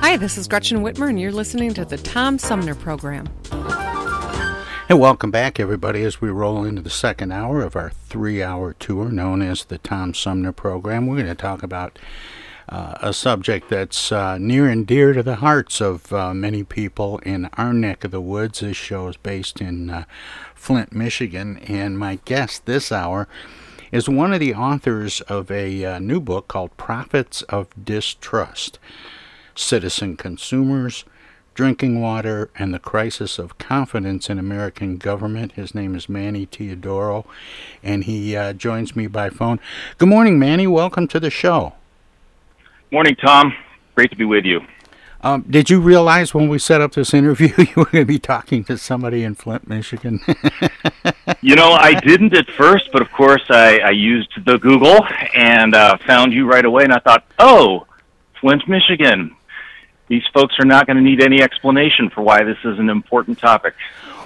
Hi, this is Gretchen Whitmer, and you're listening to the Tom Sumner Program. And welcome back, everybody, as we roll into the second hour of our three-hour tour known as the Tom Sumner Program. We're going to talk about a subject that's near and dear to the hearts of many people in our neck of the woods. This show is based in Flint, Michigan, and my guest this hour is one of the authors of a new book called Prophets of Distrust: Citizen Consumers, Drinking Water, and the Crisis of Confidence in American Government. His name is Manny Teodoro, and he joins me by phone. Good morning, Manny. Welcome to the show. Morning, Tom. Great to be with you. Did you realize when we set up this interview you were going to be talking to somebody in Flint, Michigan? You know, I didn't at first, but of course I used the Google and found you right away, and I thought, oh, Flint, Michigan. These folks are not going to need any explanation for why this is an important topic.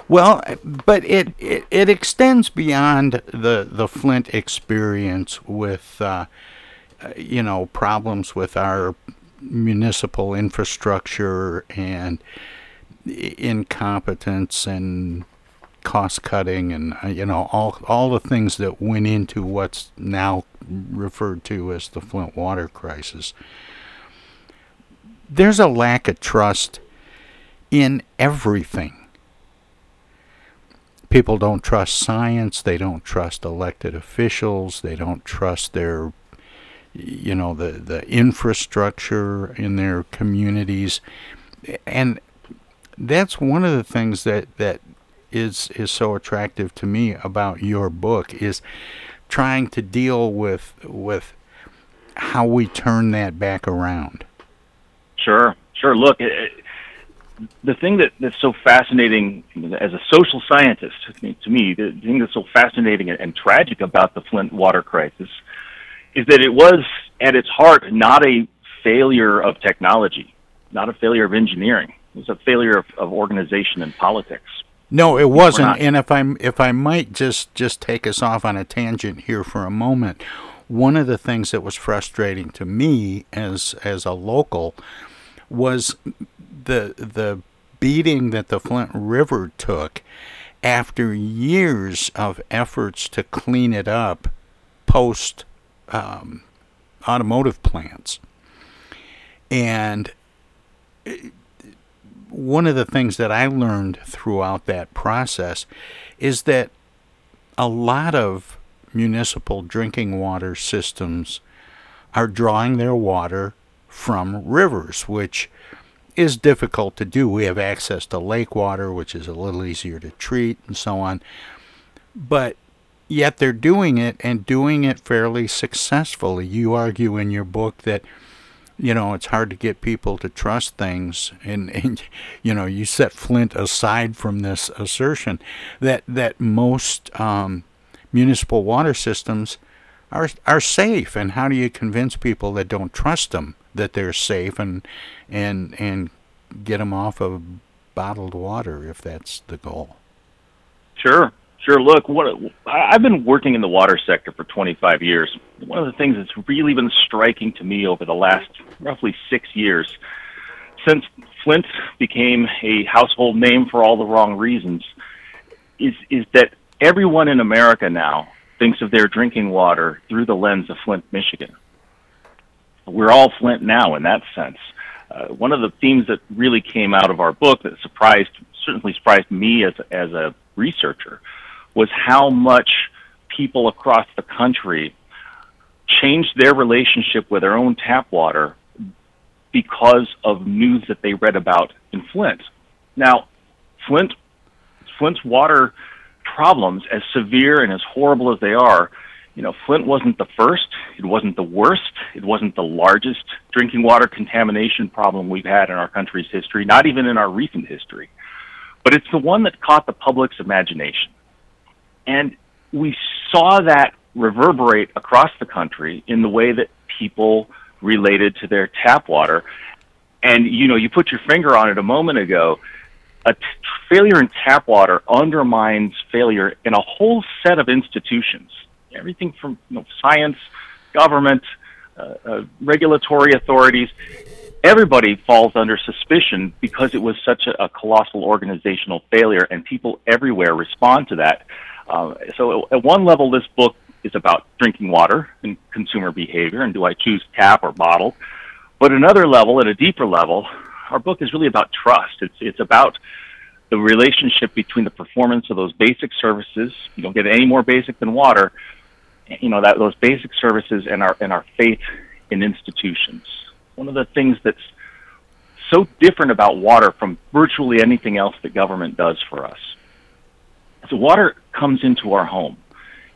Well, but it extends beyond the Flint experience with, problems with our municipal infrastructure and incompetence and cost cutting and, all the things that went into what's now referred to as the Flint water crisis. There's a lack of trust in everything. People don't trust science. They don't trust elected officials. They don't trust their, the infrastructure in their communities. And that's one of the things that is so attractive to me about your book, is trying to deal with how we turn that back around. Sure. Look, the thing that's so fascinating as a social scientist, to me, the thing that's so fascinating and tragic about the Flint water crisis is that it was, at its heart, not a failure of technology, not a failure of engineering. It was a failure of organization and politics. No, it wasn't. And if I might just take us off on a tangent here for a moment, one of the things that was frustrating to me as a local was the beating that the Flint River took after years of efforts to clean it up post automotive plants. And one of the things that I learned throughout that process is that a lot of municipal drinking water systems are drawing their water from rivers, which is difficult to do. We have access to lake water, which is a little easier to treat and so on. But yet they're doing it, and doing it fairly successfully. You argue in your book that, it's hard to get people to trust things. And you set Flint aside from this assertion that most municipal water systems are safe. And how do you convince people that don't trust them that they're safe and get them off of bottled water if that's the goal? Sure. Look, I've been working in the water sector for 25 years. One of the things that's really been striking to me over the last roughly 6 years, since Flint became a household name for all the wrong reasons, is that everyone in America now thinks of their drinking water through the lens of Flint, Michigan. We're all Flint now in that sense. One of the themes that really came out of our book that surprised certainly surprised me as a researcher was how much people across the country changed their relationship with their own tap water because of news that they read about in Flint. Now, Flint's water problems, as severe and as horrible as they are, you know, Flint wasn't the first, it wasn't the worst, it wasn't the largest drinking water contamination problem we've had in our country's history, not even in our recent history. But it's the one that caught the public's imagination. And we saw that reverberate across the country in the way that people related to their tap water. And, you know, you put your finger on it a moment ago. A failure in tap water undermines failure in a whole set of institutions, everything from science, government, regulatory authorities. Everybody falls under suspicion because it was such a colossal organizational failure, and people everywhere respond to that. So at one level, this book is about drinking water and consumer behavior, and do I choose tap or bottle? But another level, at a deeper level, our book is really about trust. It's about the relationship between the performance of those basic services. You don't get any more basic than water, that those basic services and our faith in institutions. One of the things that's so different about water from virtually anything else that government does for us. So water comes into our home.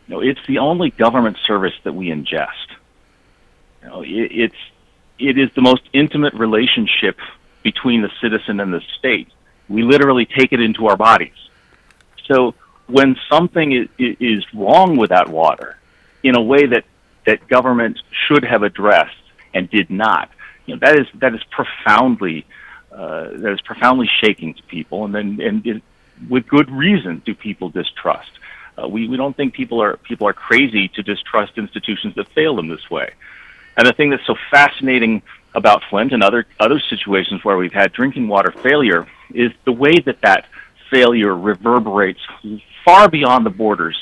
It's the only government service that we ingest. It is the most intimate relationship between the citizen and the state. We literally take it into our bodies. So when something is wrong with that water in a way that government should have addressed and did not, that is profoundly shaking to people, and with good reason do people distrust. We don't think people are crazy to distrust institutions that fail them this way. And the thing that's so fascinating about Flint and other situations where we've had drinking water failure is the way that failure reverberates far beyond the borders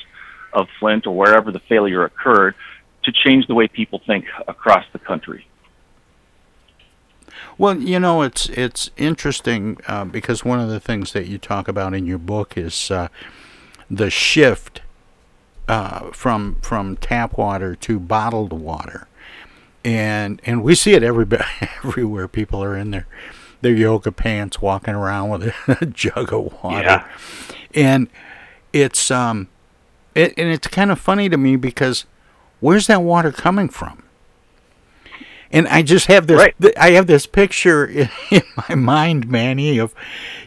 of Flint or wherever the failure occurred to change the way people think across the country. Well, it's interesting because one of the things that you talk about in your book is the shift from tap water to bottled water. And we see it everywhere. People are in their yoga pants, walking around with a jug of water, yeah. And it's kind of funny to me because where's that water coming from? And I just have this right. I have this picture in my mind, Manny, of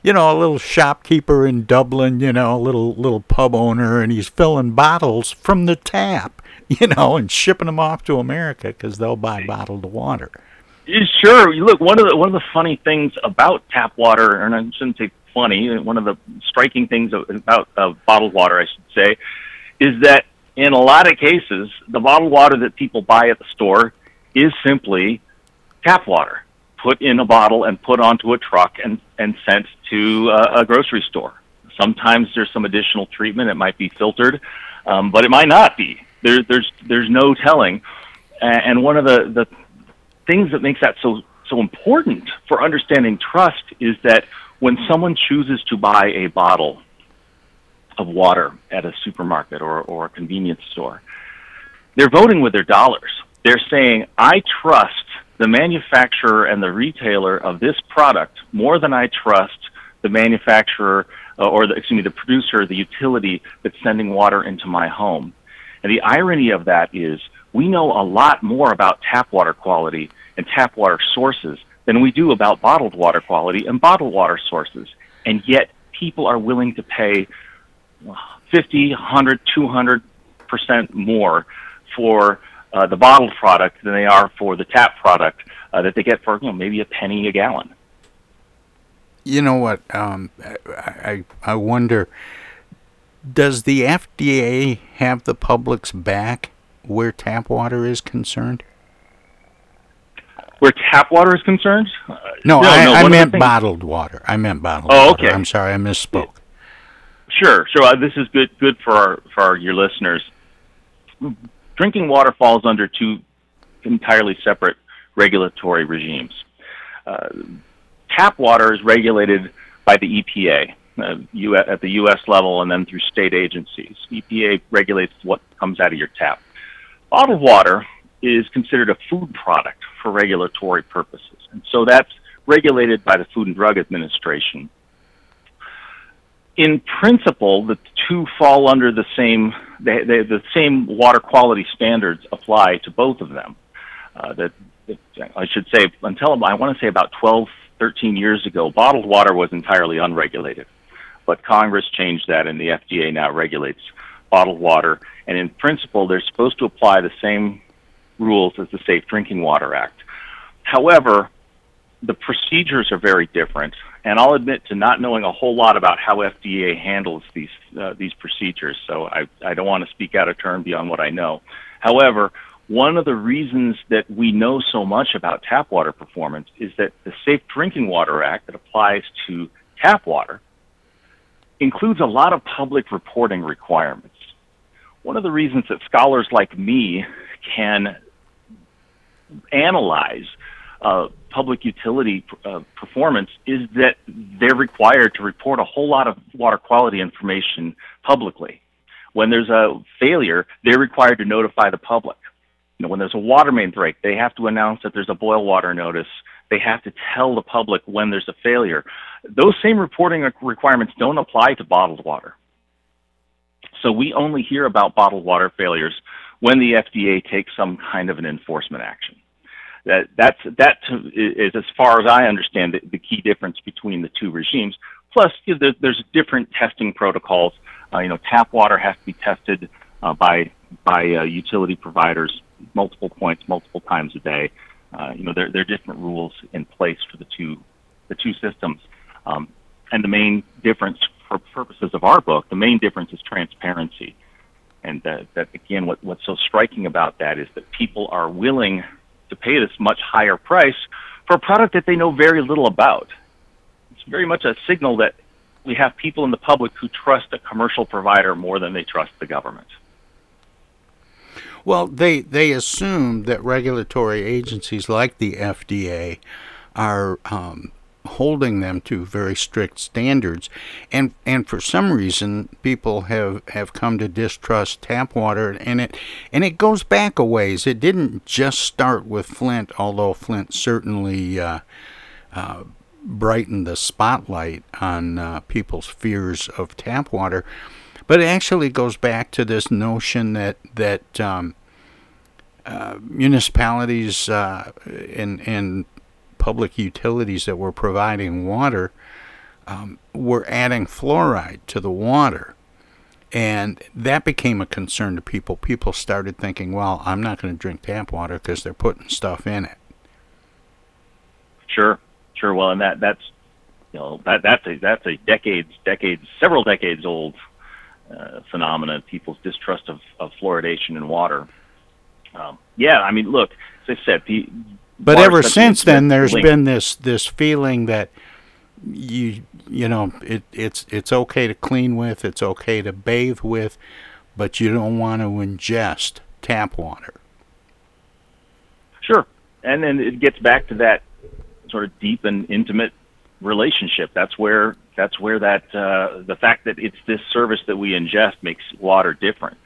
a little shopkeeper in Dublin, a little pub owner, and he's filling bottles from the tap, and shipping them off to America because they'll buy bottled water. Sure. Look, one of the funny things about tap water, and I shouldn't say funny, one of the striking things about bottled water, I should say, is that in a lot of cases, the bottled water that people buy at the store is simply tap water put in a bottle and put onto a truck and sent to a grocery store. Sometimes there's some additional treatment. It might be filtered, but it might not be. There's no telling. And one of the things that makes that so important for understanding trust is that when someone chooses to buy a bottle of water at a supermarket or a convenience store, they're voting with their dollars. They're saying, I trust the manufacturer and the retailer of this product more than I trust the manufacturer the producer, the utility that's sending water into my home. And the irony of that is we know a lot more about tap water quality and tap water sources than we do about bottled water quality and bottled water sources. And yet people are willing to pay 50, 100, 200% more for the bottled product than they are for the tap product that they get for maybe a penny a gallon. You know what? I wonder, does the FDA have the public's back where tap water is concerned? Where tap water is concerned? No, I meant bottled water. Okay. I'm sorry, I misspoke. Sure. This is good for your listeners. Drinking water falls under two entirely separate regulatory regimes. Tap water is regulated by the EPA, at the U.S. level and then through state agencies. EPA regulates what comes out of your tap. Bottled water is considered a food product for regulatory purposes, and so that's regulated by the Food and Drug Administration. In principle, the two fall under the same, the same water quality standards apply to both of them. I want to say about 12, 13 years ago, bottled water was entirely unregulated. But Congress changed that, and the FDA now regulates bottled water. And in principle, they're supposed to apply the same rules as the Safe Drinking Water Act. However, the procedures are very different, and I'll admit to not knowing a whole lot about how FDA handles these procedures, so I don't want to speak out of turn beyond what I know. However, one of the reasons that we know so much about tap water performance is that the Safe Drinking Water Act that applies to tap water includes a lot of public reporting requirements. One of the reasons that scholars like me can analyze public utility performance is that they're required to report a whole lot of water quality information publicly. When there's a failure, they're required to notify the public. You know, when there's a water main break, they have to announce that there's a boil water notice. They have to tell the public when there's a failure. Those same reporting requirements don't apply to bottled water. So we only hear about bottled water failures when the FDA takes some kind of an enforcement action. That is, as far as I understand it, the key difference between the two regimes. Plus, you know, there's different testing protocols. Tap water has to be tested by utility providers multiple points, multiple times a day. There are different rules in place for the two systems. And the main difference, for purposes of our book, the main difference is transparency. And that again, what's so striking about that is that people are willing to pay this much higher price for a product that they know very little about. It's very much a signal that we have people in the public who trust a commercial provider more than they trust the government. Well, they assume that regulatory agencies like the FDA are holding them to very strict standards, and for some reason people have come to distrust tap water, and it goes back a ways. It didn't just start with Flint, although Flint certainly brightened the spotlight on people's fears of tap water, but it actually goes back to this notion that municipalities and public utilities that were providing water were adding fluoride to the water. And that became a concern to people. People started thinking, well, I'm not going to drink tap water because they're putting stuff in it. Sure. Well, and that's a several decades old phenomenon, people's distrust of fluoridation in water. Look, as I said, but ever since then, there's been this feeling that it's okay to clean with, it's okay to bathe with, but you don't want to ingest tap water. Sure, and then it gets back to that sort of deep and intimate relationship. That's where the fact that it's this service that we ingest makes water different.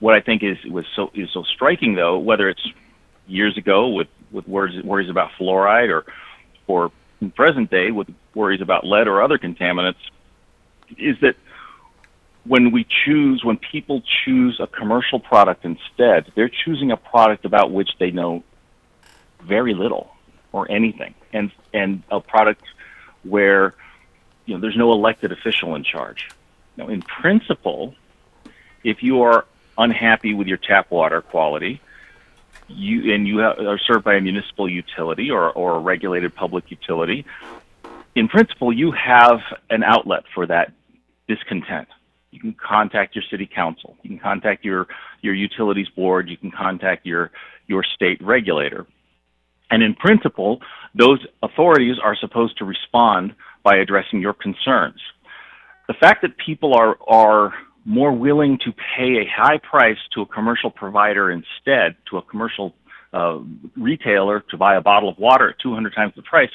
What I think is so striking, though, whether it's years ago with worries about fluoride or in present day with worries about lead or other contaminants, is that when people choose a commercial product instead, they're choosing a product about which they know very little or anything, and a product where there's no elected official in charge. Now, in principle, if you are unhappy with your tap water quality, you are served by a municipal utility or a regulated public utility, in principle, you have an outlet for that discontent. You can contact your city council. You can contact your utilities board. You can contact your state regulator. And in principle, those authorities are supposed to respond by addressing your concerns. The fact that people are more willing to pay a high price to a commercial provider instead, to a commercial retailer, to buy a bottle of water at 200 times the price,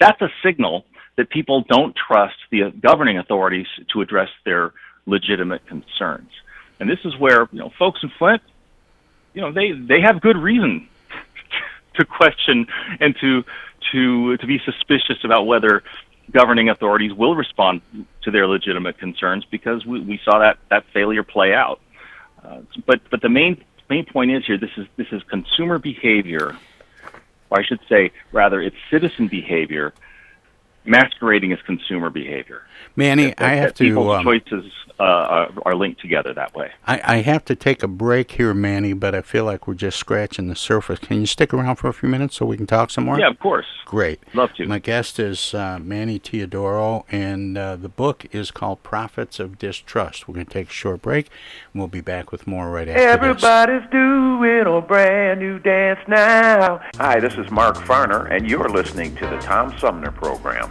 that's a signal that people don't trust the governing authorities to address their legitimate concerns. And this is where, you know, folks in Flint, you know, they have good reason to question and to be suspicious about whether governing authorities will respond to their legitimate concerns, because we saw that failure play out. But the main point is here, this is consumer behavior, or I should say rather it's citizen behavior masquerading as consumer behavior. Manny, I have to... People's choices are linked together that way. I have to take a break here, Manny, but I feel like we're just scratching the surface. Can you stick around for a few minutes so we can talk some more? Yeah, of course. Great. Love to. My guest is Manny Teodoro, and the book is called Prophets of Distrust. We're going to take a short break, and we'll be back with more right after Everybody's this. Doing a brand new dance now. Hi, this is Mark Farner, and you're listening to the Tom Sumner Program.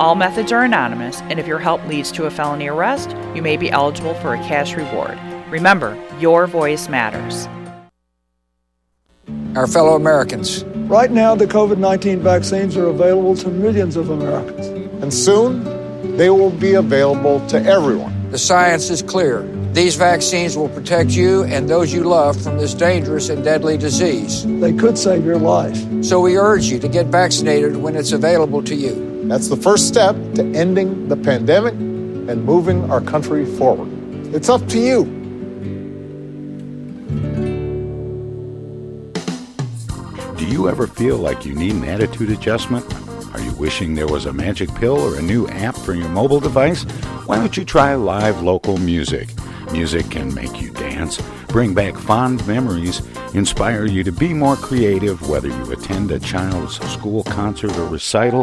All methods are anonymous, and if your help leads to a felony arrest, you may be eligible for a cash reward. Remember, your voice matters. Our fellow Americans. Right now, the COVID-19 vaccines are available to millions of Americans. And soon, they will be available to everyone. The science is clear. These vaccines will protect you and those you love from this dangerous and deadly disease. They could save your life. So we urge you to get vaccinated when it's available to you. That's the first step to ending the pandemic and moving our country forward. It's up to you. Do you ever feel like you need an attitude adjustment? Are you wishing there was a magic pill or a new app for your mobile device? Why don't you try live local music? Music can make you dance, bring back fond memories, inspire you to be more creative, whether you attend a child's school concert or recital,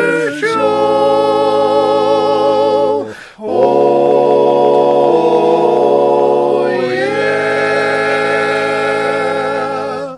Show. Oh, yeah.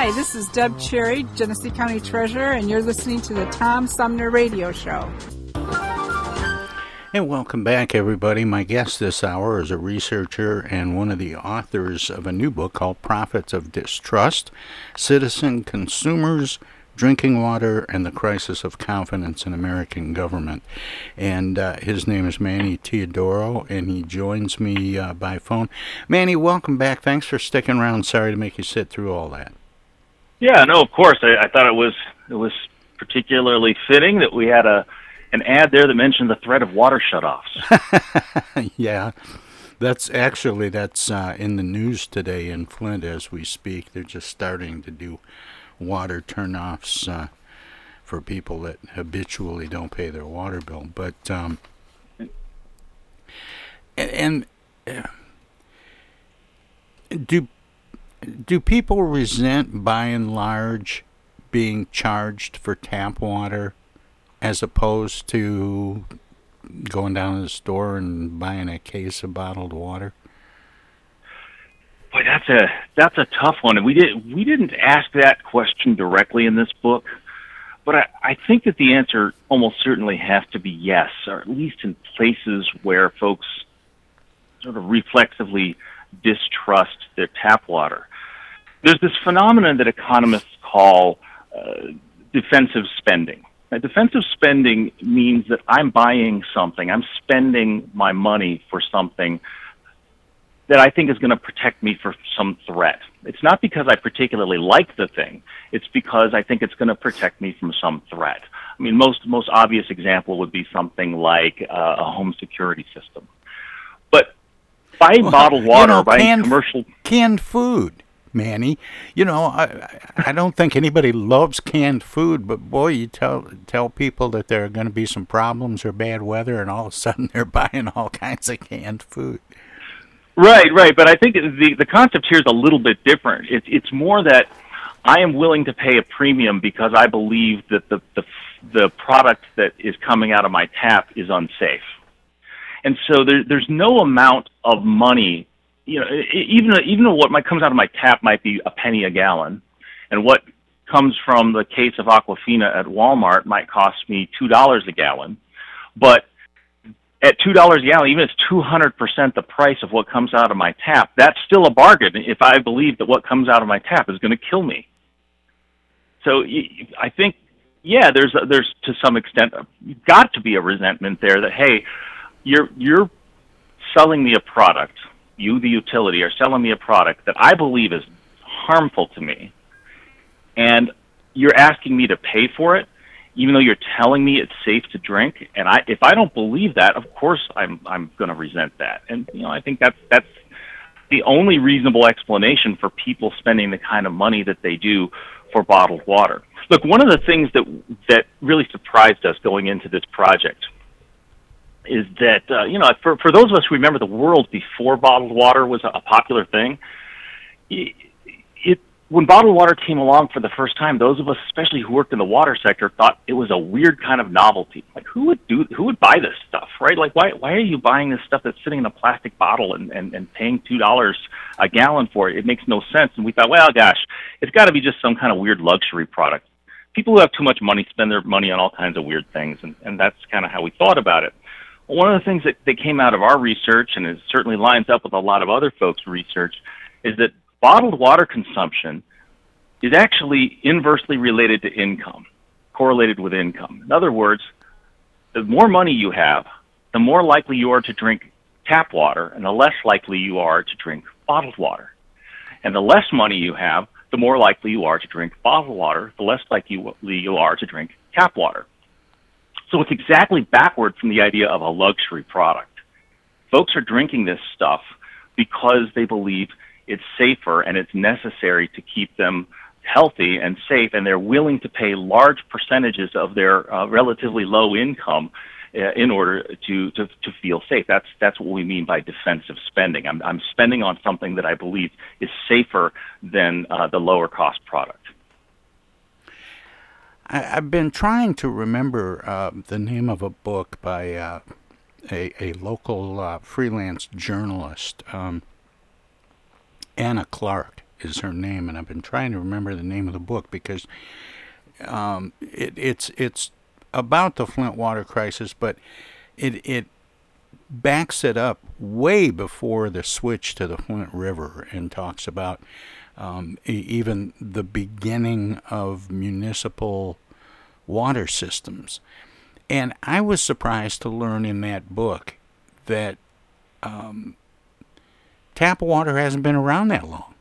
Hi, this is Deb Cherry, Genesee County Treasurer, and you're listening to the Tom Sumner Radio Show. And welcome back, everybody. My guest this hour is a researcher and one of the authors of a new book called Prophets of Distrust, Citizen Consumers, Drinking Water, and the Crisis of Confidence in American Government. And his name is Manny Teodoro, and he joins me by phone. Manny, welcome back. Thanks for sticking around. Sorry to make you sit through all that. Yeah, no, of course. I thought it was particularly fitting that we had an ad there that mentioned the threat of water shutoffs. Yeah, that's in the news today in Flint as we speak. They're just starting to do water turnoffs for people that habitually don't pay their water bill. But do people resent, by and large, being charged for tap water, as opposed to going down to the store and buying a case of bottled water? Boy, that's a tough one. And we didn't ask that question directly in this book, but I think that the answer almost certainly has to be yes, or at least in places where folks sort of reflexively distrust their tap water. There's this phenomenon that economists call defensive spending. Now, defensive spending means that I'm buying something, I'm spending my money for something that I think is going to protect me from some threat. It's not because I particularly like the thing. It's because I think it's going to protect me from some threat. I mean, most obvious example would be something like a home security system. But buying bottled water, buying commercial... Canned food, Manny. You know, I don't think anybody loves canned food, but boy, you tell people that there are going to be some problems or bad weather, and all of a sudden they're buying all kinds of canned food. Right. But I think the concept here is a little bit different. It's more that I am willing to pay a premium because I believe that the product that is coming out of my tap is unsafe. And so there's no amount of money, you know, even what comes out of my tap might be a penny a gallon, and what comes from the case of Aquafina at Walmart might cost me $2 a gallon, but at $2 a gallon, even if it's 200% the price of what comes out of my tap, that's still a bargain if I believe that what comes out of my tap is going to kill me. So I think, yeah, there's to some extent got to be a resentment there that, hey, you're selling me a product, you, the utility, are selling me a product that I believe is harmful to me, and you're asking me to pay for it, even though you're telling me it's safe to drink. And if I don't believe that, of course I'm going to resent that. And you know, I think that's the only reasonable explanation for people spending the kind of money that they do for bottled water. Look, one of the things that really surprised us going into this project is that you know, for those of us who remember the world before bottled water was a popular thing, when bottled water came along for the first time, those of us, especially who worked in the water sector, thought it was a weird kind of novelty. Like, who would buy this stuff, right? Like, why are you buying this stuff that's sitting in a plastic bottle and paying $2 a gallon for it? It makes no sense. And we thought, well, gosh, it's got to be just some kind of weird luxury product. People who have too much money spend their money on all kinds of weird things, and that's kind of how we thought about it. Well, one of the things that came out of our research, and it certainly lines up with a lot of other folks' research, is that bottled water consumption is actually inversely related to income, correlated with income. In other words, the more money you have, the more likely you are to drink tap water, and the less likely you are to drink bottled water. And the less money you have, the more likely you are to drink bottled water, the less likely you are to drink tap water. So it's exactly backward from the idea of a luxury product. Folks are drinking this stuff because they believe it's safer and it's necessary to keep them healthy and safe, and they're willing to pay large percentages of their relatively low income in order to feel safe. That's what we mean by defensive spending. I'm spending on something that I believe is safer than the lower cost product. I've been trying to remember the name of a book by a local freelance journalist, Anna Clark, is her name, and I've been trying to remember the name of the book because it's about the Flint water crisis, but it backs it up way before the switch to the Flint River and talks about even the beginning of municipal water systems. And I was surprised to learn in that book that tap water hasn't been around that long.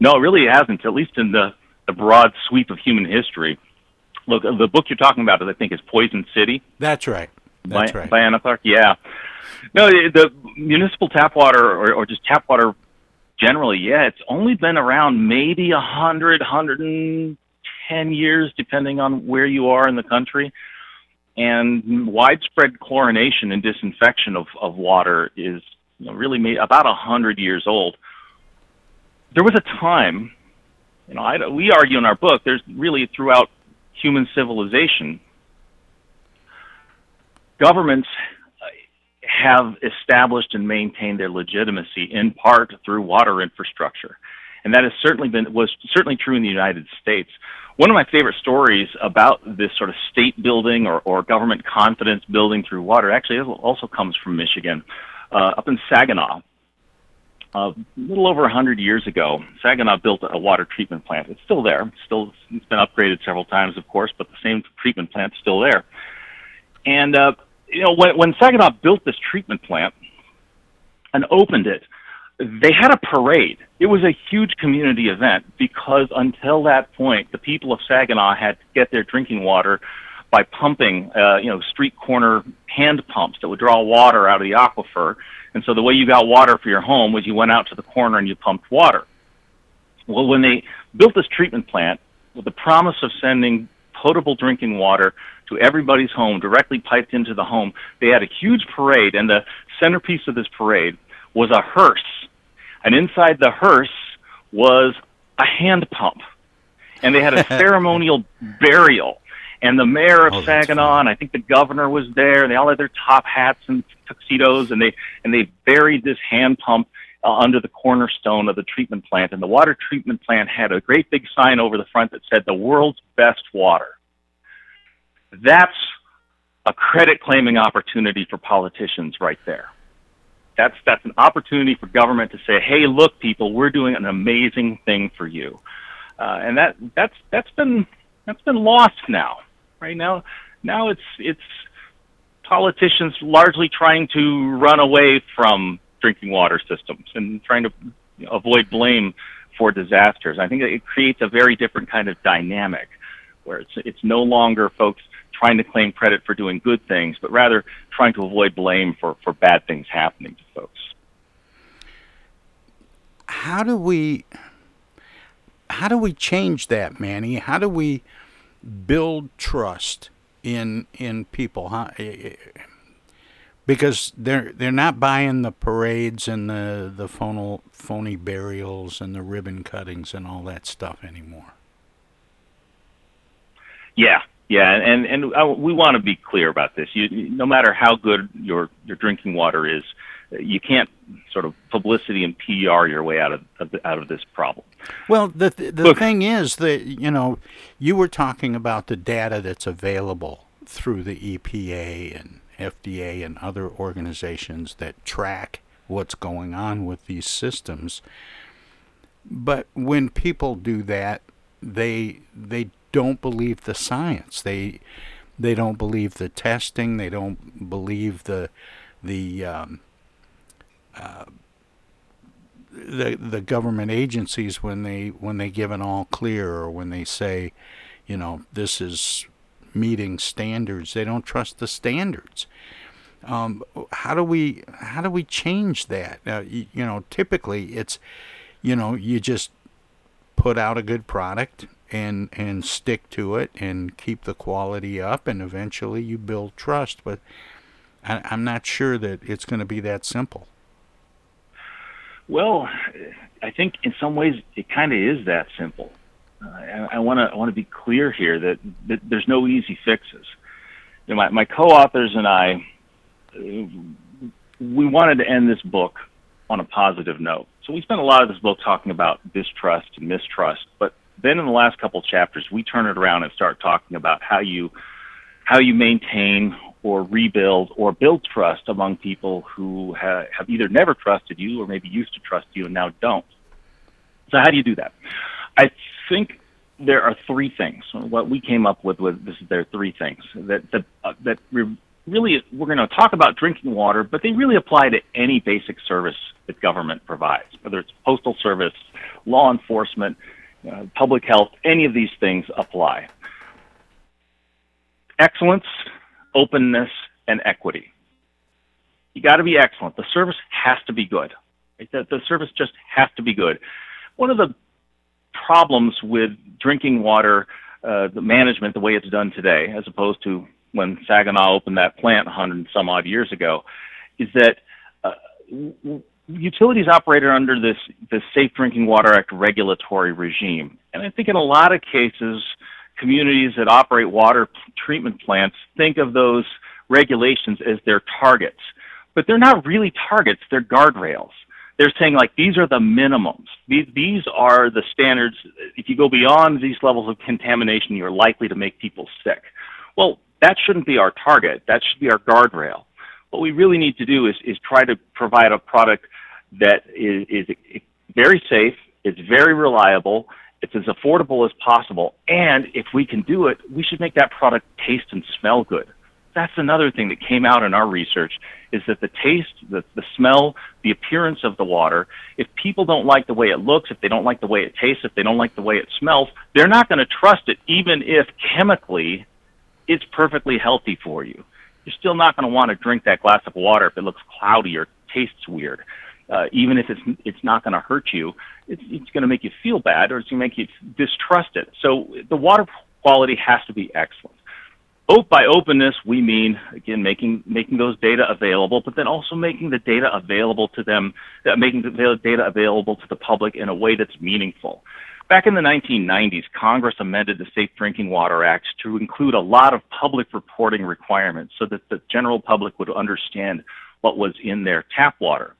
No, it really hasn't, at least in the broad sweep of human history. Look, the book you're talking about, I think, is Poison City. That's right. By Anna Clark, yeah. No, the municipal tap water or just tap water generally, yeah, it's only been around maybe 100, 110 years, depending on where you are in the country. And widespread chlorination and disinfection of water is really made about 100 years old. There was a time, we argue in our book, there's really throughout human civilization, governments have established and maintained their legitimacy in part through water infrastructure. And that was certainly true in the United States. One of my favorite stories about this sort of state building or government confidence building through water actually also comes from Michigan. Up in Saginaw, a little over 100 years ago, Saginaw built a water treatment plant. It's still there. It's been upgraded several times, of course, but the same treatment plant's still there. And when Saginaw built this treatment plant and opened it, they had a parade. It was a huge community event because until that point, the people of Saginaw had to get their drinking water by pumping, street corner hand pumps that would draw water out of the aquifer. And so the way you got water for your home was you went out to the corner and you pumped water. Well, when they built this treatment plant with the promise of sending potable drinking water to everybody's home, directly piped into the home, they had a huge parade, and the centerpiece of this parade was a hearse. And inside the hearse was a hand pump. And they had a ceremonial burial. And the mayor of Saginaw, and I think the governor was there, and they all had their top hats and tuxedos, and they buried this hand pump under the cornerstone of the treatment plant. And the water treatment plant had a great big sign over the front that said, "The world's best water." That's a credit-claiming opportunity for politicians right there. That's an opportunity for government to say, "Hey, look, people, we're doing an amazing thing for you," and that's been lost now. Right now it's politicians largely trying to run away from drinking water systems and trying to avoid blame for disasters. I think it creates a very different kind of dynamic where it's no longer folks trying to claim credit for doing good things, but rather trying to avoid blame for bad things happening to folks. How do we change that, Manny? How do we build trust in people, huh? Because they're not buying the parades and the phony burials and the ribbon cuttings and all that stuff anymore. Yeah, and we want to be clear about this. No matter how good your drinking water is, you can't sort of publicity and PR your way out of this problem. Well, the thing is that you were talking about the data that's available through the EPA and FDA and other organizations that track what's going on with these systems. But when people do that, they don't believe the science. They don't believe the testing. They don't believe the government agencies when they give an all clear or when they say, this is meeting standards. They don't trust the standards. How do we change that? Typically it's you just put out a good product and stick to it and keep the quality up, and eventually you build trust. But I'm not sure that it's going to be that simple. Well, I think in some ways it kind of is that simple. I want to be clear here that there's no easy fixes. My co-authors and I, we wanted to end this book on a positive note. So we spent a lot of this book talking about distrust and mistrust, but then in the last couple of chapters, we turn it around and start talking about how you maintain or rebuild or build trust among people who have either never trusted you or maybe used to trust you and now don't. So how do you do that? I think there are three things. What we came up with this, there are three things that really we're going to talk about drinking water, but they really apply to any basic service that government provides, whether it's postal service, law enforcement, public health, any of these things apply. Excellence, openness, and equity. You got to be excellent. The service has to be good. Right? The service just has to be good. One of the problems with drinking water, the management, the way it's done today, as opposed to when Saginaw opened that plant 100 some odd years ago, is that utilities operated under this Safe Drinking Water Act regulatory regime. And I think in a lot of cases, communities that operate water treatment plants think of those regulations as their targets. But they're not really targets, they're guardrails. They're saying, like, these are the minimums. These are the standards. If you go beyond these levels of contamination, you're likely to make people sick. Well, that shouldn't be our target. That should be our guardrail. What we really need to do is try to provide a product that is very safe, it's very reliable, it's as affordable as possible, and if we can do it, we should make that product taste and smell good. That's another thing that came out in our research, is that the taste, the smell, the appearance of the water, if people don't like the way it looks, if they don't like the way it tastes, if they don't like the way it smells, they're not going to trust it, even if chemically it's perfectly healthy for you. You're still not going to want to drink that glass of water if it looks cloudy or tastes weird. Even if it's not going to hurt you, it's going to make you feel bad, or it's going to make you distrust it. So the water quality has to be excellent. By openness, we mean, again, making those data available, but then also making the data available to them, making the data available to the public in a way that's meaningful. Back in the 1990s, Congress amended the Safe Drinking Water Act to include a lot of public reporting requirements so that the general public would understand what was in their tap water.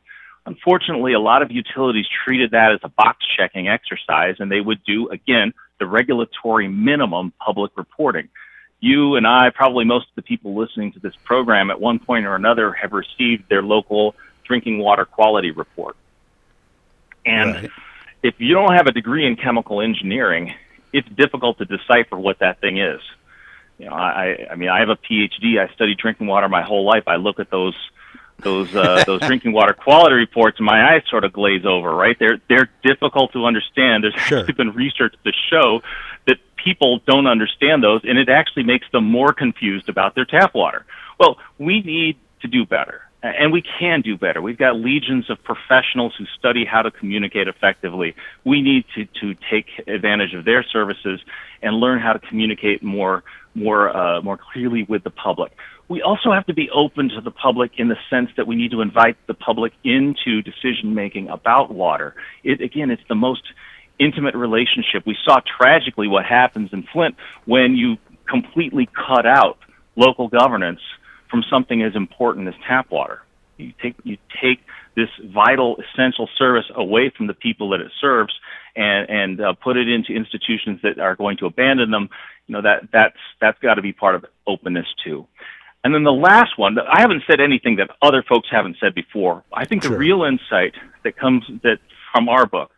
Unfortunately, a lot of utilities treated that as a box-checking exercise, and they would do, again, the regulatory minimum public reporting. You and I, probably most of the people listening to this program at one point or another, have received their local drinking water quality report. And right. If you don't have a degree in chemical engineering, it's difficult to decipher what that thing is. You know, I mean, I have a PhD. I studied drinking water my whole life. I look at those drinking water quality reports, and my eyes sort of glaze over, right? They're difficult to understand. There's sure. actually been research to show that people don't understand those, and it actually makes them more confused about their tap water. Well, we need to do better, and we can do better. We've got legions of professionals who study how to communicate effectively. We need to take advantage of their services and learn how to communicate more clearly with the public. We also have to be open to the public in the sense that we need to invite the public into decision-making about water. It's the most intimate relationship. We saw tragically what happens in Flint when you completely cut out local governance from something as important as tap water. You take this vital, essential service away from the people that it serves and put it into institutions that are going to abandon them. You know, that's got to be part of openness, too. And then the last one, I haven't said anything that other folks haven't said before. I think sure. the real insight that comes from our book,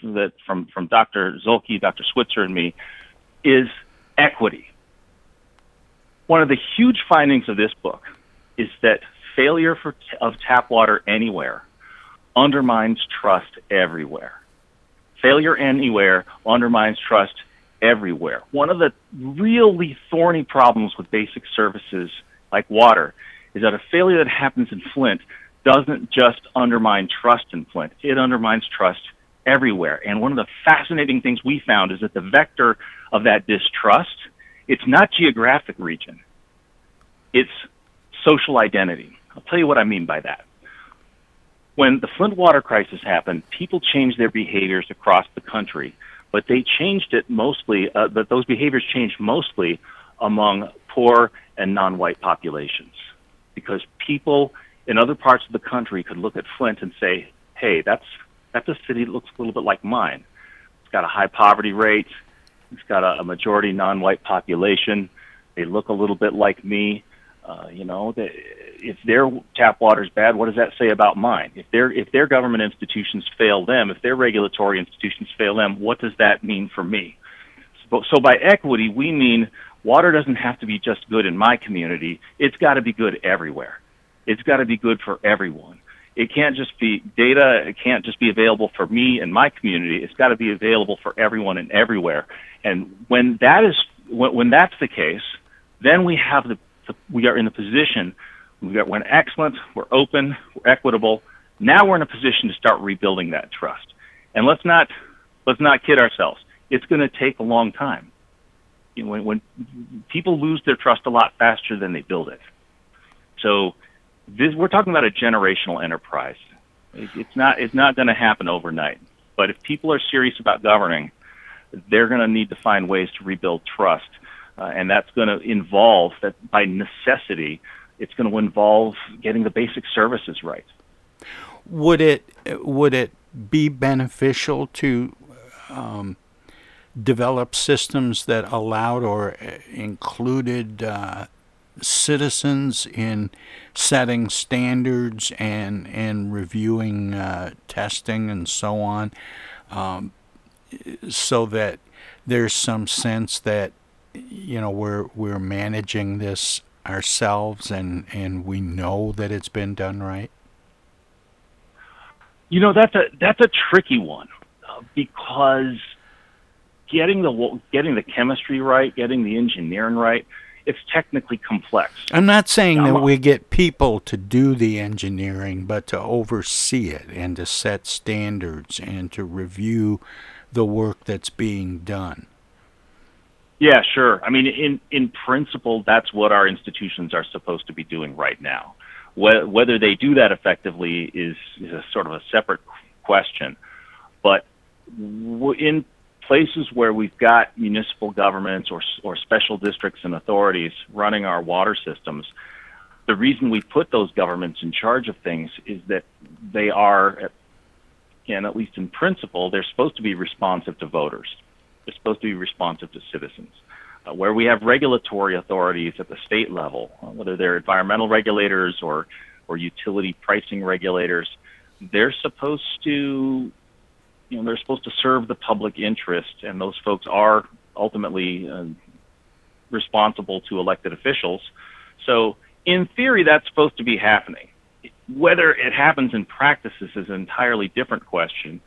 from Dr. Zulke, Dr. Switzer, and me, is equity. One of the huge findings of this book is that failure of tap water anywhere undermines trust everywhere. Failure anywhere undermines trust everywhere. One of the really thorny problems with basic services like water is that a failure that happens in Flint doesn't just undermine trust in Flint. It undermines trust everywhere. And one of the fascinating things we found is that the vector of that distrust, it's not geographic region. It's social identity. I'll tell you what I mean by that. When the Flint water crisis happened, people changed their behaviors across the country, but they changed it mostly, but those behaviors changed mostly among poor and non-white populations, because people in other parts of the country could look at Flint and say, hey, that's that's a city that looks a little bit like mine. It's got a high poverty rate. It's got a majority non-white population. They look a little bit like me. If their tap water's bad, what does that say about mine? If their government institutions fail them, if their regulatory institutions fail them, what does that mean for me? So by equity, we mean water doesn't have to be just good in my community. It's got to be good everywhere. It's got to be good for everyone. It can't just be data. It can't just be available for me and my community. It's got to be available for everyone and everywhere. And when that's the case, then we have we're excellent, we're open, we're equitable. Now we're in a position to start rebuilding that trust. And let's not kid ourselves. It's going to take a long time. You know, when people lose their trust a lot faster than they build it. So we're talking about a generational enterprise. It's not going to happen overnight. But if people are serious about governing, they're going to need to find ways to rebuild trust. And that's going to involve, that by necessity, it's going to involve getting the basic services right. Would it be beneficial to develop systems that allowed or included citizens in setting standards and reviewing testing and so on, so that there's some sense that, you know, we're managing this ourselves and we know that it's been done right? You know, that's a tricky one, because getting the chemistry right, getting the engineering right, it's technically complex. I'm not saying that we get people to do the engineering, but to oversee it and to set standards and to review the work that's being done. Yeah, sure. I mean, in principle, that's what our institutions are supposed to be doing right now. Whether they do that effectively is a sort of a separate question. But in places where we've got municipal governments or special districts and authorities running our water systems, the reason we put those governments in charge of things is that they are, and at least in principle, they're supposed to be responsive to voters. They're supposed to be responsive to citizens. Where we have regulatory authorities at the state level, whether they're environmental regulators or utility pricing regulators, they're supposed to serve the public interest, and those folks are ultimately responsible to elected officials. So in theory, that's supposed to be happening. Whether it happens in practice is an entirely different question.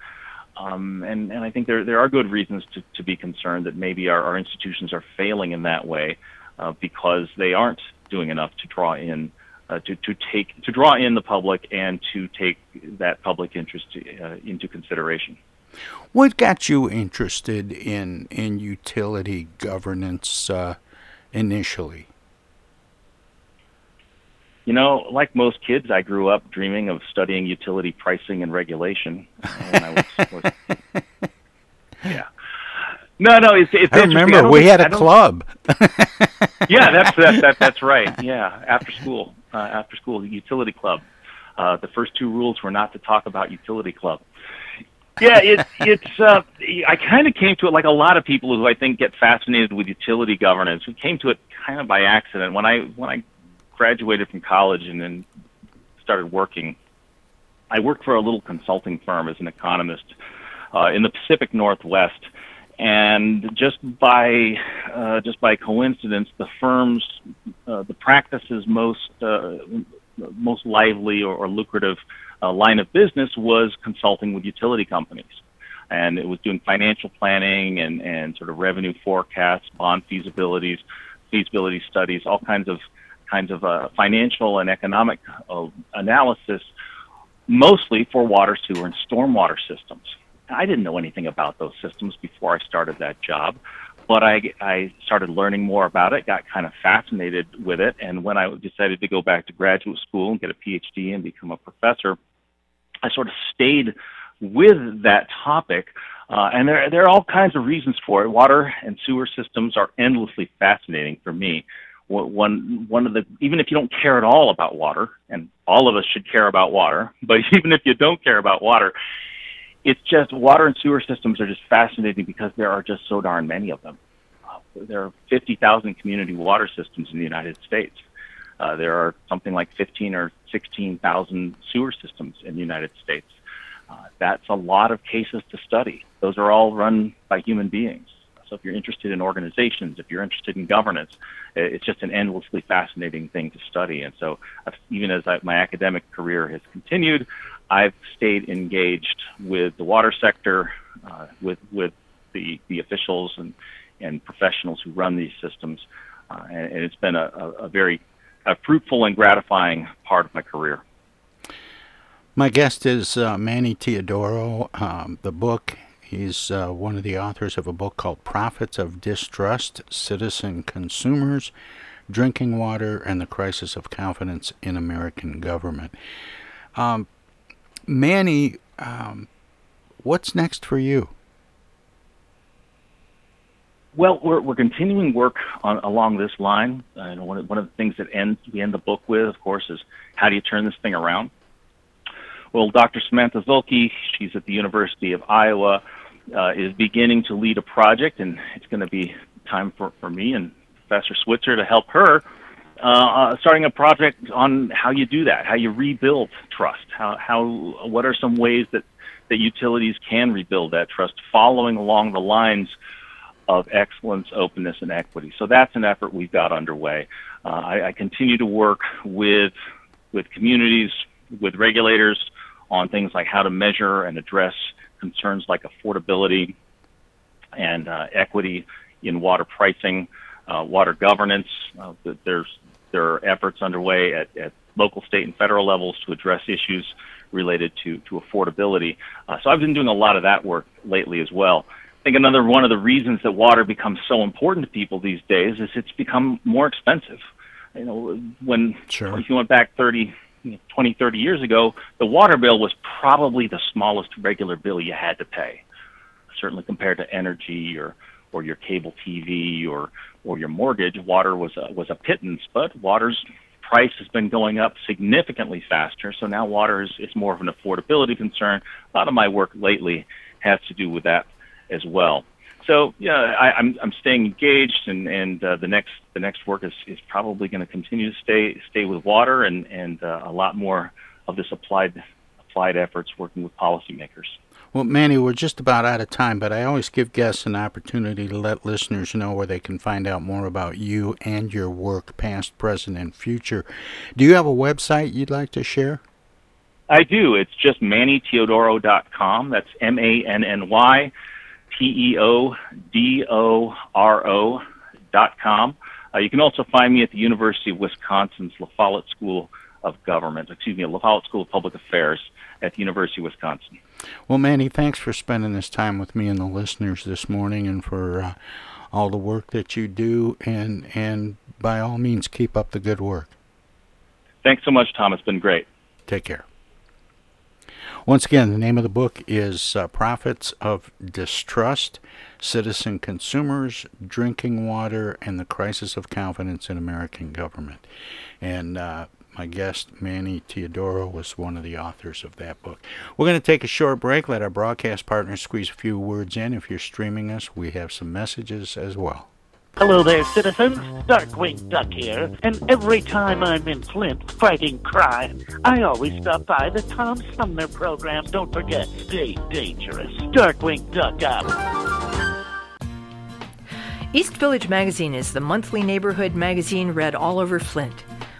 And I think there are good reasons to be concerned that maybe our institutions are failing in that way, because they aren't doing enough to draw in the public and to take that public interest into consideration. What got you interested in utility governance initially? You know, like most kids, I grew up dreaming of studying utility pricing and regulation. It's I remember we had a club. Yeah, that's right. Yeah, after school, the utility club. The first two rules were not to talk about utility club. Yeah, it's I kind of came to it like a lot of people who I think get fascinated with utility governance. We came to it kind of by accident when I graduated from college and then started working. I worked for a little consulting firm as an economist in the Pacific Northwest, and just by coincidence, the firm's the practice's most lively or lucrative line of business was consulting with utility companies, and it was doing financial planning and sort of revenue forecasts, bond feasibility studies, all kinds of financial and economic analysis, mostly for water, sewer, and stormwater systems. I didn't know anything about those systems before I started that job, but I started learning more about it, got kind of fascinated with it, and when I decided to go back to graduate school and get a PhD and become a professor, I sort of stayed with that topic, and there are all kinds of reasons for it. Water and sewer systems are endlessly fascinating for me. Even if you don't care at all about water, and all of us should care about water, but even if you don't care about water, it's just water and sewer systems are just fascinating because there are just so darn many of them. There are 50,000 community water systems in the United States. There are something like 15 or 16,000 sewer systems in the United States. That's a lot of cases to study. Those are all run by human beings. So if you're interested in organizations, if you're interested in governance, it's just an endlessly fascinating thing to study. And so even as my academic career has continued, I've stayed engaged with the water sector, with the officials and professionals who run these systems. And it's been a very fruitful and gratifying part of my career. My guest is Manny Teodoro. The book, he's one of the authors of a book called Prophets of Distrust, Citizen Consumers, Drinking Water, and the Crisis of Confidence in American Government. Manny, what's next for you? Well, we're continuing work along this line. One of the things that we end the book with, of course, is how do you turn this thing around? Well, Dr. Samantha Zulke, she's at the University of Iowa, is beginning to lead a project, and it's going to be time for me and Professor Switzer to help her, starting a project on how you do that, how you rebuild trust, what are some ways that utilities can rebuild that trust following along the lines of excellence, openness, and equity. So that's an effort we've got underway. I continue to work with communities, with regulators on things like how to measure and address concerns like affordability and equity in water pricing, water governance. There are efforts underway at local, state, and federal levels to address issues related to affordability. So I've been doing a lot of that work lately as well. I think another one of the reasons that water becomes so important to people these days is it's become more expensive. You know, if you went back 20, 30 years ago, the water bill was probably the smallest regular bill you had to pay, certainly compared to energy or your cable TV or your mortgage. Water was a pittance, but water's price has been going up significantly faster, so now water is more of an affordability concern. A lot of my work lately has to do with that as well. So yeah, I'm staying engaged, and the next work is probably going to continue to stay with water and a lot more of this applied efforts working with policymakers. Well, Manny, we're just about out of time, but I always give guests an opportunity to let listeners know where they can find out more about you and your work, past, present, and future. Do you have a website you'd like to share? I do. It's just mannyteodoro.com. That's MANNY. TEODORO.com. You can also find me at the University of Wisconsin's La Follette School of Public Affairs at the University of Wisconsin. Well, Manny, thanks for spending this time with me and the listeners this morning, and for all the work that you do, and by all means, keep up the good work. Thanks so much, Tom. It's been great. Take care. Once again, the name of the book is Prophets of Distrust, Citizen Consumers, Drinking Water, and the Crisis of Confidence in American Government. And my guest, Manny Teodoro, was one of the authors of that book. We're going to take a short break, let our broadcast partners squeeze a few words in. If you're streaming us, we have some messages as well. Hello there, citizens. Darkwing Duck here, and every time I'm in Flint fighting crime, I always stop by the Tom Sumner program. Don't forget, stay dangerous. Darkwing Duck out. East Village Magazine is the monthly neighborhood magazine read all over Flint.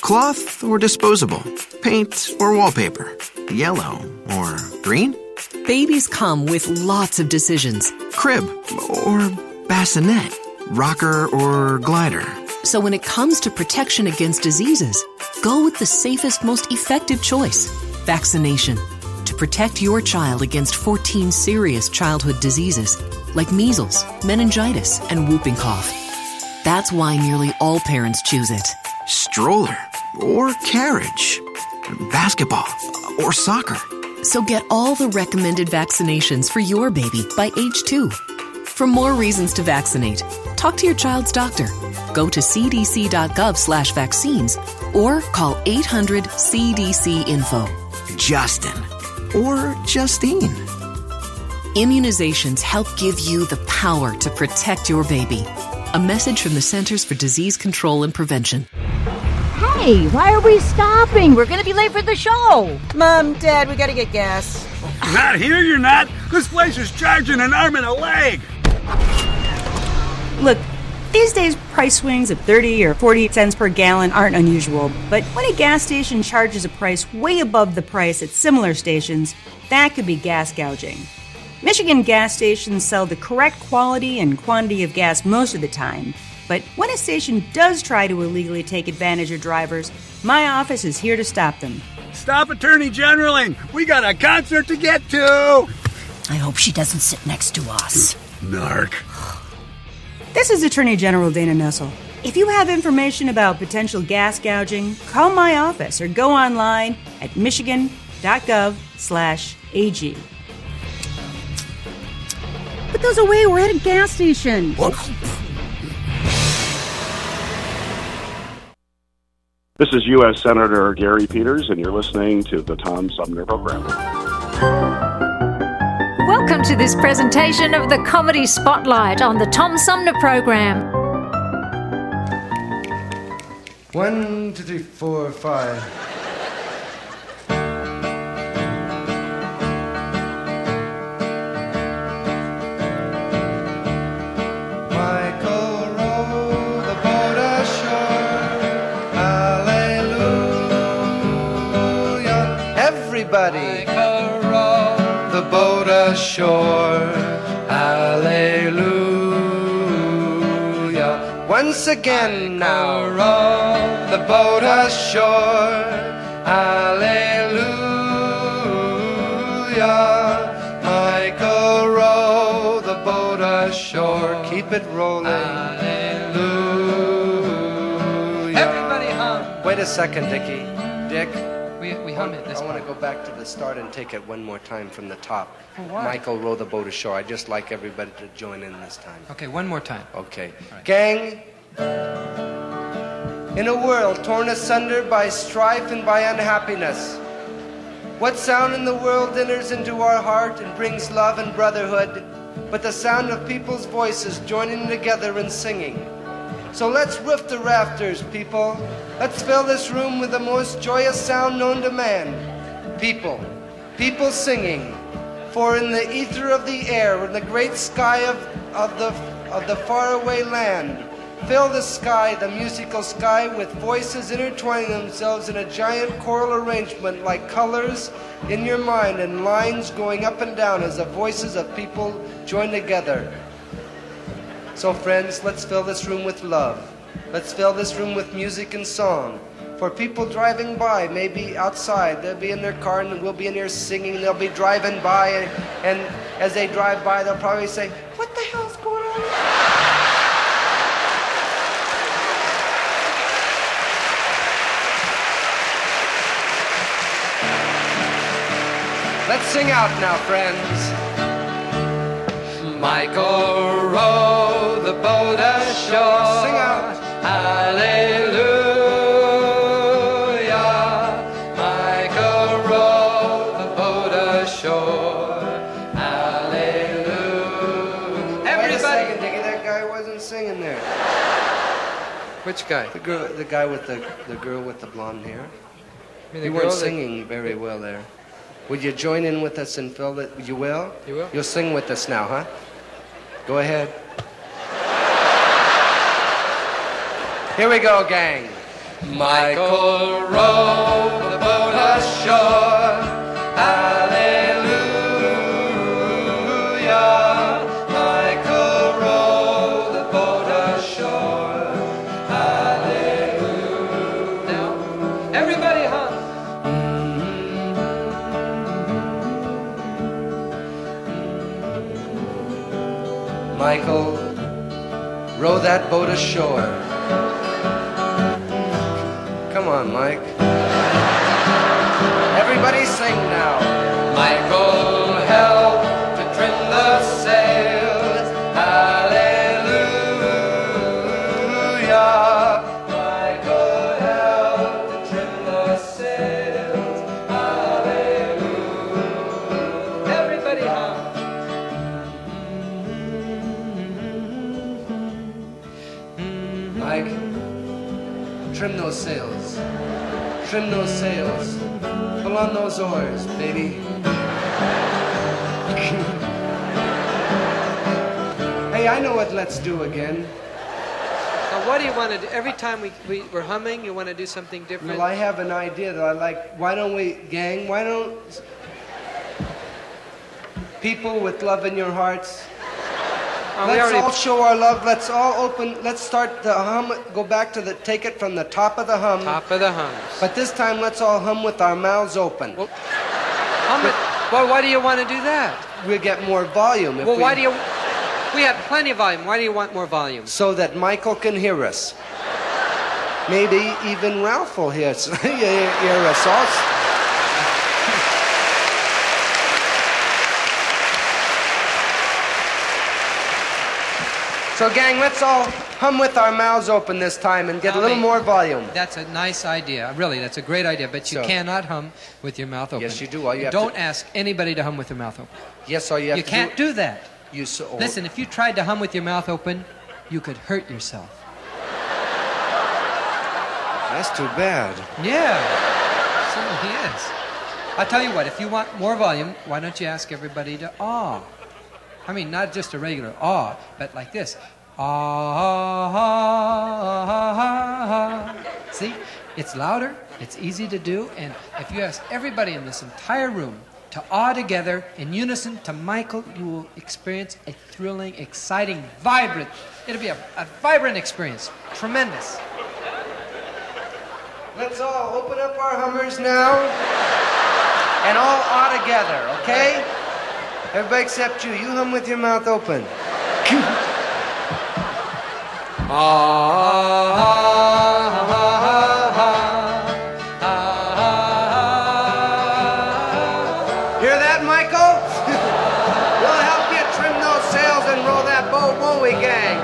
Cloth or disposable? Paint or wallpaper? Yellow or green? Babies come with lots of decisions. Crib or bassinet? Rocker or glider? So when it comes to protection against diseases, go with the safest, most effective choice, vaccination. To protect your child against 14 serious childhood diseases like measles, meningitis, and whooping cough. That's why nearly all parents choose it. Stroller or carriage, basketball or soccer. So get all the recommended vaccinations for your baby by age 2. For more reasons to vaccinate, talk to your child's doctor. Go to cdc.gov/vaccines or call 800-CDC-INFO. Justin or Justine. Immunizations help give you the power to protect your baby. A message from the Centers for Disease Control and Prevention. Hey, why are we stopping? We're going to be late for the show. Mom, Dad, we got to get gas. Not here, you're not. This place is charging an arm and a leg. Look, these days price swings of 30 or 40 cents per gallon aren't unusual. But when a gas station charges a price way above the price at similar stations, that could be gas gouging. Michigan gas stations sell the correct quality and quantity of gas most of the time, but when a station does try to illegally take advantage of drivers, my office is here to stop them. Stop Attorney Generaling! We got a concert to get to! I hope she doesn't sit next to us. Narc. This is Attorney General Dana Nessel. If you have information about potential gas gouging, call my office or go online at michigan.gov/ag. Put those away, we're at a gas station. This is U.S. Senator Gary Peters, and you're listening to the Tom Sumner Program. Welcome to this presentation of the Comedy Spotlight on the Tom Sumner Program. 1, 2, 3, 4, 5... Michael, row the boat ashore, hallelujah. Once again, Michael, now row the boat ashore, hallelujah. Michael, row the boat ashore, keep it rolling, hallelujah. Everybody hum. Wait a second, Dickie. Dick. We hum it this I want to go back to the start and take it one more time from the top. What? Michael, row the boat ashore. I'd just like everybody to join in this time. Okay, one more time. Okay. Right. Gang, in a world torn asunder by strife and by unhappiness, what sound in the world enters into our heart and brings love and brotherhood but the sound of people's voices joining together and singing? So let's roof the rafters, people. Let's fill this room with the most joyous sound known to man. People. People singing. For in the ether of the air, in the great sky of the faraway land, fill the sky, the musical sky, with voices intertwining themselves in a giant choral arrangement like colors in your mind and lines going up and down as the voices of people join together. So friends, let's fill this room with love. Let's fill this room with music and song. For people driving by, maybe outside, they'll be in their car and we'll be in here singing, they'll be driving by, and as they drive by, they'll probably say, "What the hell's going on?" Let's sing out now, friends. Michael rowed the boat ashore. Sing out. Hallelujah. Which guy? The guy with the girl with the blonde hair. You weren't singing very well there. Would you join in with us and fill it? You will? You will? You'll sing with us now, huh? Go ahead. Here we go, gang. Michael rowed the boat ashore. Hallelujah. Michael rowed the boat ashore. Michael, row that boat ashore. Come on, Mike. Everybody sing now. Michael helped to trim the sails. Hallelujah. Trim those sails. Trim those sails. Pull on those oars, baby. Hey, I know what let's do again. Now, what do you want to do? Every time we're humming, you want to do something different? Well, I have an idea that I like. Why don't we, gang, why don't... People with love in your hearts... Let's all show our love. Let's all open. Let's start the hum. Go back to the. Take it from the top of the hum. Top of the hums. But this time, let's all hum with our mouths open. Well, hum it. Well, why do you want to do that? We'll get more volume. If well, why do you? We have plenty of volume. Why do you want more volume? So that Michael can hear us. Maybe even Ralph will hear us. Hear us also. So, gang, let's all hum with our mouths open this time and get a little more volume. That's a nice idea. Really, that's a great idea. But you cannot hum with your mouth open. Yes, you do. All you have don't to... ask anybody to hum with their mouth open. Yes, all you have you to do... You can't do that. You so... Listen, if you tried to hum with your mouth open, you could hurt yourself. That's too bad. Yeah. Certainly is. I'll tell you what, if you want more volume, why don't you ask everybody to ah? I mean, not just a regular ah, but like this. Ah, ah, ah, ah, ah, ah. See? It's louder, it's easy to do, and if you ask everybody in this entire room to ah together in unison to Michael, you will experience a thrilling, exciting, vibrant, it'll be a vibrant experience. Tremendous. Let's all open up our hummers now and all ah together, okay? Everybody except you. You hum with your mouth open. Ah, ah, ah, ah, ah, ah. Hear that, Michael? We'll help you trim those sails and roll that boat, won't we, gang?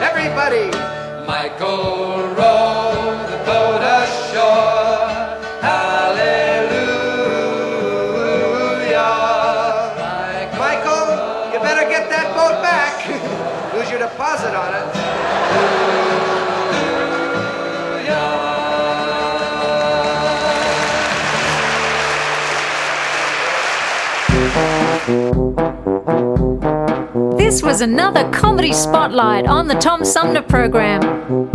Everybody. Michael, row the boat ashore. Deposit on it. This This was another Comedy Spotlight on the Tom Sumner Program.